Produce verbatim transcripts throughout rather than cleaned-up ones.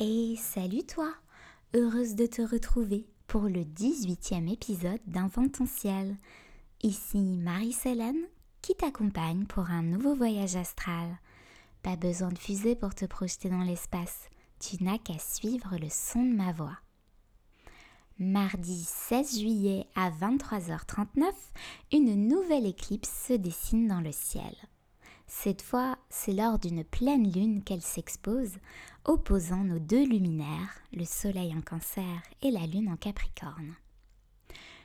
Et salut toi! Heureuse de te retrouver pour le dix-huitième épisode d'Invente ton ciel. Ici Marie-Sélène qui t'accompagne pour un nouveau voyage astral. Pas besoin de fusée pour te projeter dans l'espace, tu n'as qu'à suivre le son de ma voix. Mardi seize juillet à vingt-trois heures trente-neuf, une nouvelle éclipse se dessine dans le ciel. Cette fois, c'est lors d'une pleine lune qu'elle s'expose, opposant nos deux luminaires, le soleil en cancer et la lune en capricorne.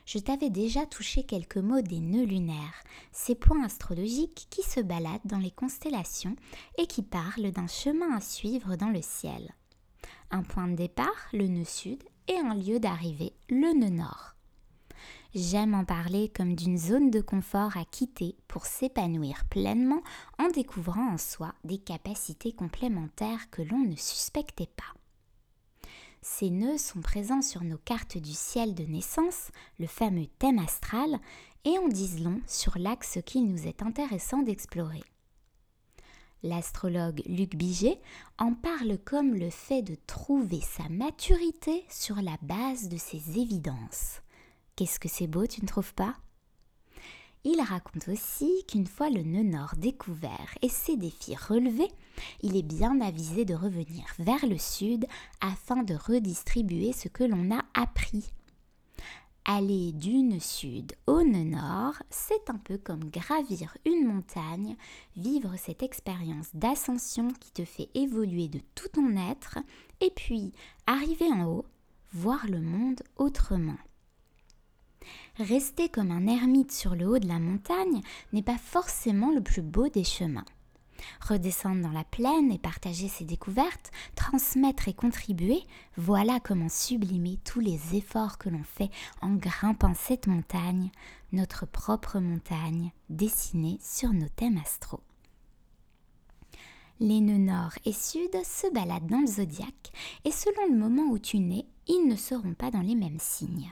Je t'avais déjà touché quelques mots des nœuds lunaires, ces points astrologiques qui se baladent dans les constellations et qui parlent d'un chemin à suivre dans le ciel. Un point de départ, le nœud sud, et un lieu d'arrivée, le nœud nord. J'aime en parler comme d'une zone de confort à quitter pour s'épanouir pleinement en découvrant en soi des capacités complémentaires que l'on ne suspectait pas. Ces nœuds sont présents sur nos cartes du ciel de naissance, le fameux thème astral, et en disent long sur l'axe qu'il nous est intéressant d'explorer. L'astrologue Luc Biget en parle comme le fait de trouver sa maturité sur la base de ses évidences. Qu'est-ce que c'est beau, tu ne trouves pas? Il raconte aussi qu'une fois le nœud nord découvert et ses défis relevés, il est bien avisé de revenir vers le sud afin de redistribuer ce que l'on a appris. Aller du nœud sud au nœud nord, c'est un peu comme gravir une montagne, vivre cette expérience d'ascension qui te fait évoluer de tout ton être et puis arriver en haut, voir le monde autrement. Rester comme un ermite sur le haut de la montagne n'est pas forcément le plus beau des chemins. Redescendre dans la plaine et partager ses découvertes, transmettre et contribuer, voilà comment sublimer tous les efforts que l'on fait en grimpant cette montagne, notre propre montagne, dessinée sur nos thèmes astraux. Les nœuds nord et sud se baladent dans le zodiaque et selon le moment où tu nais, ils ne seront pas dans les mêmes signes.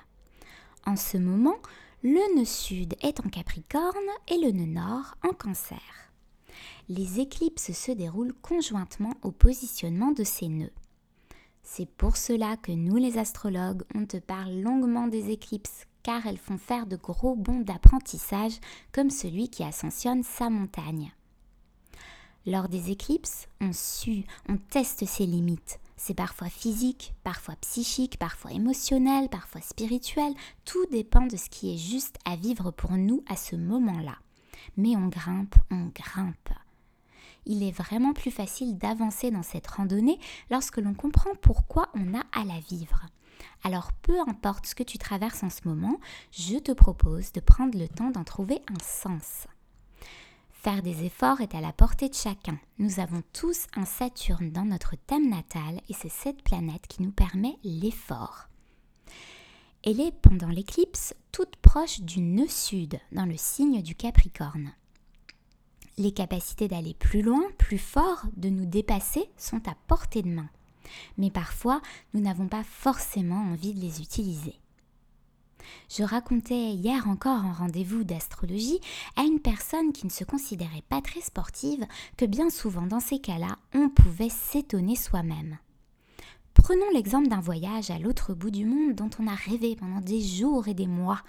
En ce moment, le nœud sud est en Capricorne et le nœud nord en Cancer. Les éclipses se déroulent conjointement au positionnement de ces nœuds. C'est pour cela que nous les astrologues, on te parle longuement des éclipses car elles font faire de gros bonds d'apprentissage comme celui qui ascensionne sa montagne. Lors des éclipses, on sue, on teste ses limites. C'est parfois physique, parfois psychique, parfois émotionnel, parfois spirituel. Tout dépend de ce qui est juste à vivre pour nous à ce moment-là. Mais on grimpe, on grimpe. Il est vraiment plus facile d'avancer dans cette randonnée lorsque l'on comprend pourquoi on a à la vivre. Alors peu importe ce que tu traverses en ce moment, je te propose de prendre le temps d'en trouver un sens. Faire des efforts est à la portée de chacun. Nous avons tous un Saturne dans notre thème natal et c'est cette planète qui nous permet l'effort. Elle est pendant l'éclipse toute proche du nœud sud dans le signe du Capricorne. Les capacités d'aller plus loin, plus fort, de nous dépasser sont à portée de main. Mais parfois, nous n'avons pas forcément envie de les utiliser. Je racontais hier encore en rendez-vous d'astrologie à une personne qui ne se considérait pas très sportive que bien souvent dans ces cas-là, on pouvait s'étonner soi-même. Prenons l'exemple d'un voyage à l'autre bout du monde dont on a rêvé pendant des jours et des mois.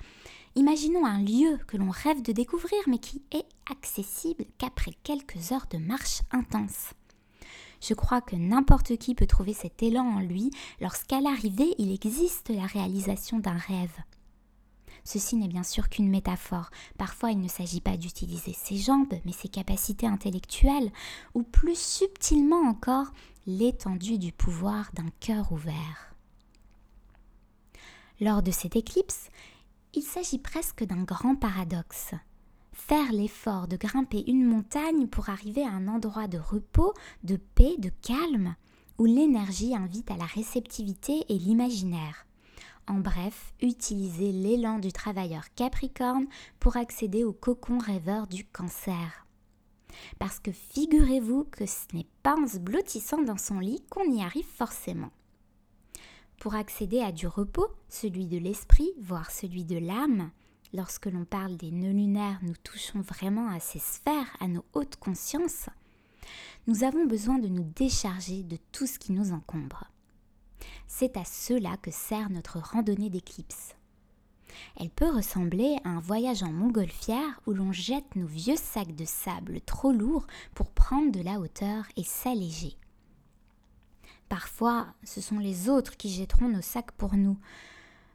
Imaginons un lieu que l'on rêve de découvrir mais qui est accessible qu'après quelques heures de marche intense. Je crois que n'importe qui peut trouver cet élan en lui lorsqu'à l'arrivée, il existe la réalisation d'un rêve. Ceci n'est bien sûr qu'une métaphore. Parfois, il ne s'agit pas d'utiliser ses jambes, mais ses capacités intellectuelles, ou plus subtilement encore, l'étendue du pouvoir d'un cœur ouvert. Lors de cette éclipse, il s'agit presque d'un grand paradoxe. Faire l'effort de grimper une montagne pour arriver à un endroit de repos, de paix, de calme, où l'énergie invite à la réceptivité et l'imaginaire. En bref, utiliser l'élan du travailleur Capricorne pour accéder au cocon rêveur du Cancer. Parce que figurez-vous que ce n'est pas en se blottissant dans son lit qu'on y arrive forcément. Pour accéder à du repos, celui de l'esprit, voire celui de l'âme, lorsque l'on parle des nœuds lunaires, nous touchons vraiment à ces sphères, à nos hautes consciences. Nous avons besoin de nous décharger de tout ce qui nous encombre. C'est à cela que sert notre randonnée d'éclipse. Elle peut ressembler à un voyage en montgolfière où l'on jette nos vieux sacs de sable trop lourds pour prendre de la hauteur et s'alléger. Parfois, ce sont les autres qui jetteront nos sacs pour nous.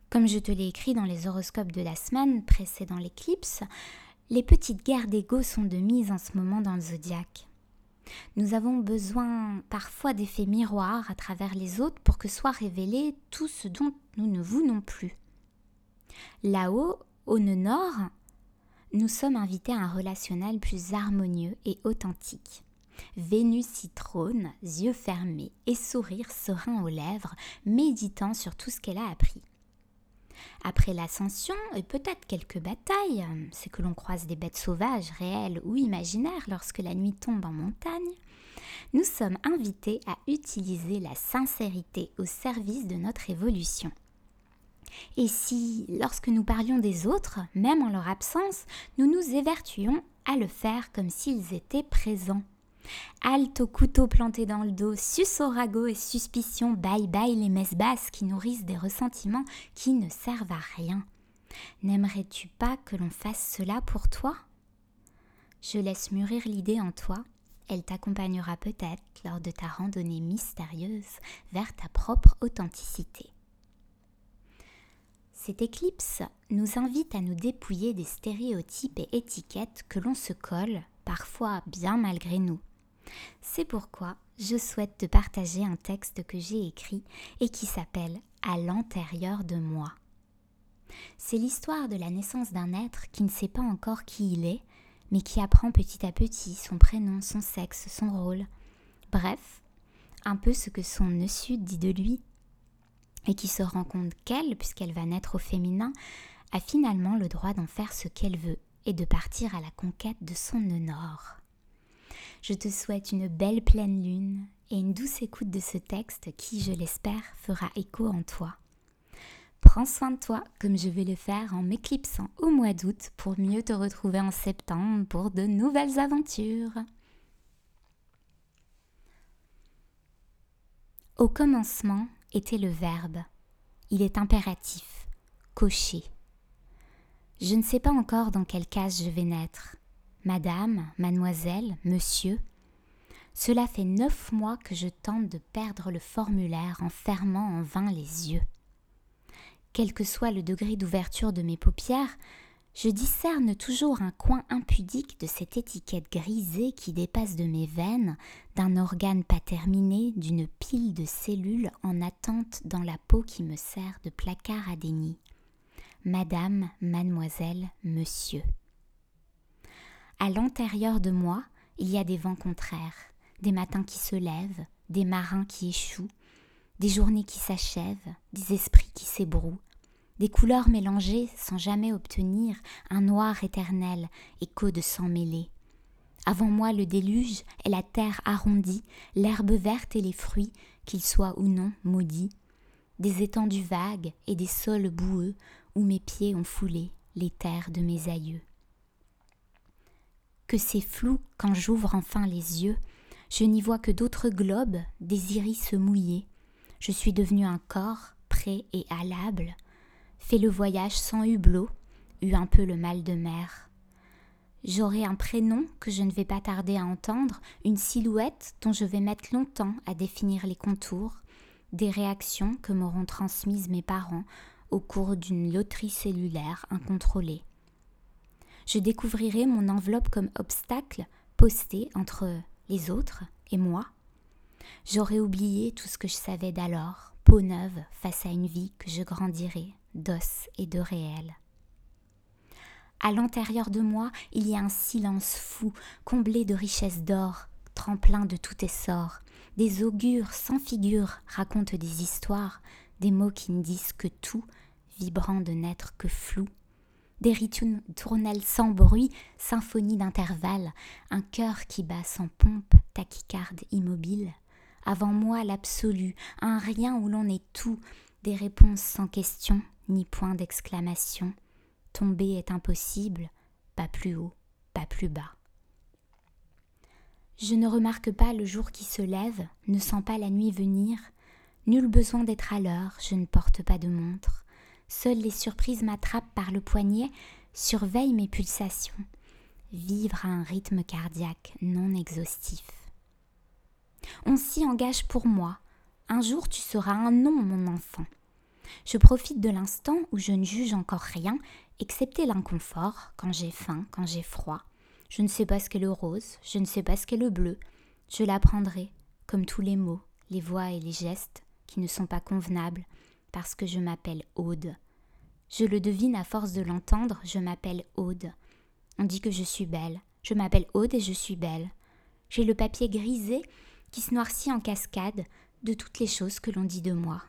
Comme je te l'ai écrit dans les horoscopes de la semaine précédant l'éclipse, les petites guerres d'ego sont de mise en ce moment dans le zodiaque. Nous avons besoin parfois d'effets miroirs à travers les autres pour que soit révélé tout ce dont nous ne voulons plus. Là-haut, au nœud nord, nous sommes invités à un relationnel plus harmonieux et authentique. Vénus y trône, yeux fermés et sourire serein aux lèvres, méditant sur tout ce qu'elle a appris. Après l'ascension et peut-être quelques batailles, c'est que l'on croise des bêtes sauvages, réelles ou imaginaires lorsque la nuit tombe en montagne, nous sommes invités à utiliser la sincérité au service de notre évolution. Et si, lorsque nous parlions des autres, même en leur absence, nous nous évertuions à le faire comme s'ils étaient présents. Halte au couteau planté dans le dos, sus au ragot et suspicion, bye bye les messes basses qui nourrissent des ressentiments qui ne servent à rien. N'aimerais-tu pas que l'on fasse cela pour toi ? Je laisse mûrir l'idée en toi, elle t'accompagnera peut-être lors de ta randonnée mystérieuse vers ta propre authenticité. Cette éclipse nous invite à nous dépouiller des stéréotypes et étiquettes que l'on se colle, parfois bien malgré nous. C'est pourquoi je souhaite te partager un texte que j'ai écrit et qui s'appelle « À l'intérieur de moi ». C'est l'histoire de la naissance d'un être qui ne sait pas encore qui il est, mais qui apprend petit à petit son prénom, son sexe, son rôle. Bref, un peu ce que son nœud sud dit de lui, et qui se rend compte qu'elle, puisqu'elle va naître au féminin, a finalement le droit d'en faire ce qu'elle veut et de partir à la conquête de son nœud nord. Je te souhaite une belle pleine lune et une douce écoute de ce texte qui, je l'espère, fera écho en toi. Prends soin de toi comme je vais le faire en m'éclipsant au mois d'août pour mieux te retrouver en septembre pour de nouvelles aventures. Au commencement était le verbe. Il est impératif, cocher. Je ne sais pas encore dans quelle case je vais naître. Madame, mademoiselle, monsieur. Cela fait neuf mois que je tente de perdre le formulaire en fermant en vain les yeux. Quel que soit le degré d'ouverture de mes paupières, je discerne toujours un coin impudique de cette étiquette grisée qui dépasse de mes veines, d'un organe pas terminé, d'une pile de cellules en attente dans la peau qui me sert de placard à déni. Madame, mademoiselle, monsieur. À l'intérieur de moi, il y a des vents contraires, des matins qui se lèvent, des marins qui échouent, des journées qui s'achèvent, des esprits qui s'ébrouent, des couleurs mélangées sans jamais obtenir un noir éternel, écho de sang mêlé. Avant moi le déluge et la terre arrondie, l'herbe verte et les fruits, qu'ils soient ou non maudits, des étendues vagues et des sols boueux, où mes pieds ont foulé les terres de mes aïeux. Que c'est flou quand j'ouvre enfin les yeux, je n'y vois que d'autres globes, des iris mouillés. Je suis devenu un corps, prêt et halable, fait le voyage sans hublot, eu un peu le mal de mer. J'aurai un prénom que je ne vais pas tarder à entendre, une silhouette dont je vais mettre longtemps à définir les contours, des réactions que m'auront transmises mes parents, au cours d'une loterie cellulaire incontrôlée. Je découvrirai mon enveloppe comme obstacle posté entre les autres et moi. J'aurai oublié tout ce que je savais d'alors, peau neuve face à une vie que je grandirai, d'os et de réel. À l'intérieur de moi, il y a un silence fou, comblé de richesses d'or, tremplin de tout essor. Des augures sans figure racontent des histoires, des mots qui ne disent que tout, vibrant de n'être que flou. Des rythmes tournelles sans bruit, symphonie d'intervalles, un cœur qui bat sans pompe, tachycarde immobile. Avant moi l'absolu, un rien où l'on est tout, des réponses sans question, ni point d'exclamation. Tomber est impossible, pas plus haut, pas plus bas. Je ne remarque pas le jour qui se lève, ne sens pas la nuit venir. Nul besoin d'être à l'heure, je ne porte pas de montre. Seules les surprises m'attrapent par le poignet, surveillent mes pulsations. Vivre à un rythme cardiaque non exhaustif. On s'y engage pour moi. Un jour tu seras un nom, mon enfant. Je profite de l'instant où je ne juge encore rien, excepté l'inconfort, quand j'ai faim, quand j'ai froid. Je ne sais pas ce qu'est le rose, je ne sais pas ce qu'est le bleu. Je l'apprendrai, comme tous les mots, les voix et les gestes, qui ne sont pas convenables, parce que je m'appelle Aude. Je le devine à force de l'entendre, je m'appelle Aude. On dit que je suis belle. Je m'appelle Aude et je suis belle. J'ai le papier grisé qui se noircit en cascade de toutes les choses que l'on dit de moi.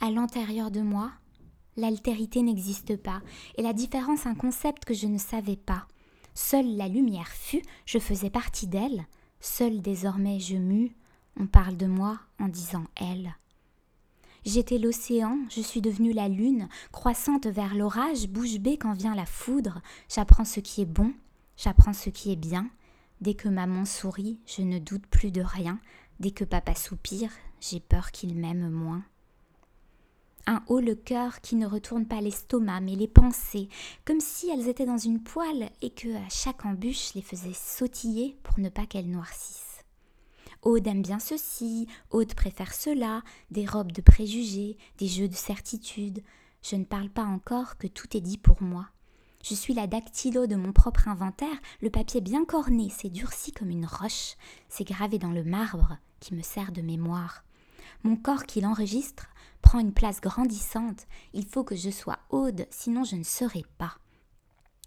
À l'intérieur de moi, l'altérité n'existe pas et la différence un concept que je ne savais pas. Seule la lumière fut, je faisais partie d'elle. Seule désormais je mue, on parle de moi en disant elle. J'étais l'océan, je suis devenue la lune, croissante vers l'orage, bouche bée quand vient la foudre. J'apprends ce qui est bon, j'apprends ce qui est bien. Dès que maman sourit, je ne doute plus de rien. Dès que papa soupire, j'ai peur qu'il m'aime moins. Un haut le cœur qui ne retourne pas l'estomac, mais les pensées, comme si elles étaient dans une poêle et que à chaque embûche les faisait sautiller pour ne pas qu'elles noircissent. Aude aime bien ceci, Aude préfère cela, des robes de préjugés, des jeux de certitudes. Je ne parle pas encore que tout est dit pour moi. Je suis la dactylo de mon propre inventaire, le papier bien corné, c'est durci comme une roche, c'est gravé dans le marbre qui me sert de mémoire. Mon corps qui l'enregistre prend une place grandissante, il faut que je sois Aude, sinon je ne serai pas.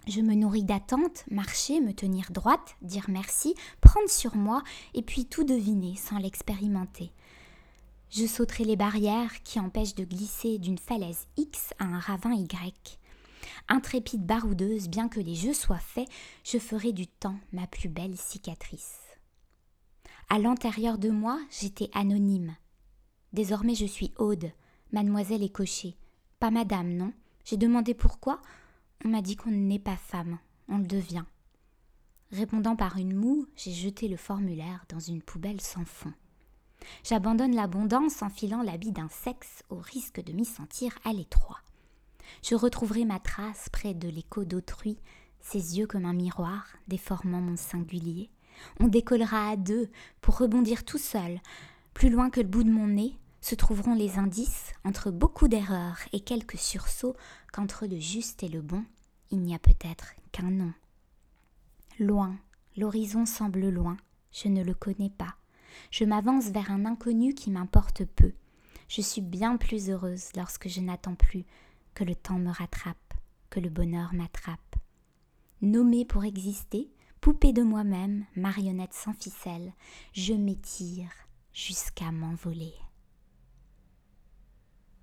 Je me nourris d'attente, marcher, me tenir droite, dire merci, prendre sur moi et puis tout deviner sans l'expérimenter. Je sauterai les barrières qui empêchent de glisser d'une falaise X à un ravin Y. Intrépide baroudeuse, bien que les jeux soient faits, je ferai du temps ma plus belle cicatrice. À l'intérieur de moi, j'étais anonyme. Désormais, je suis Aude, mademoiselle est cochée. Pas madame, non? J'ai demandé pourquoi? On m'a dit qu'on n'est pas femme, on le devient. Répondant par une moue, j'ai jeté le formulaire dans une poubelle sans fond. J'abandonne l'abondance en filant l'habit d'un sexe au risque de m'y sentir à l'étroit. Je retrouverai ma trace près de l'écho d'autrui, ses yeux comme un miroir déformant mon singulier. On décollera à deux pour rebondir tout seul. Plus loin que le bout de mon nez, se trouveront les indices entre beaucoup d'erreurs et quelques sursauts qu'entre le juste et le bon, il n'y a peut-être qu'un nom. Loin, l'horizon semble loin, je ne le connais pas. Je m'avance vers un inconnu qui m'importe peu. Je suis bien plus heureuse lorsque je n'attends plus que le temps me rattrape, que le bonheur m'attrape. Nommée pour exister, poupée de moi-même, marionnette sans ficelle, je m'étire jusqu'à m'envoler.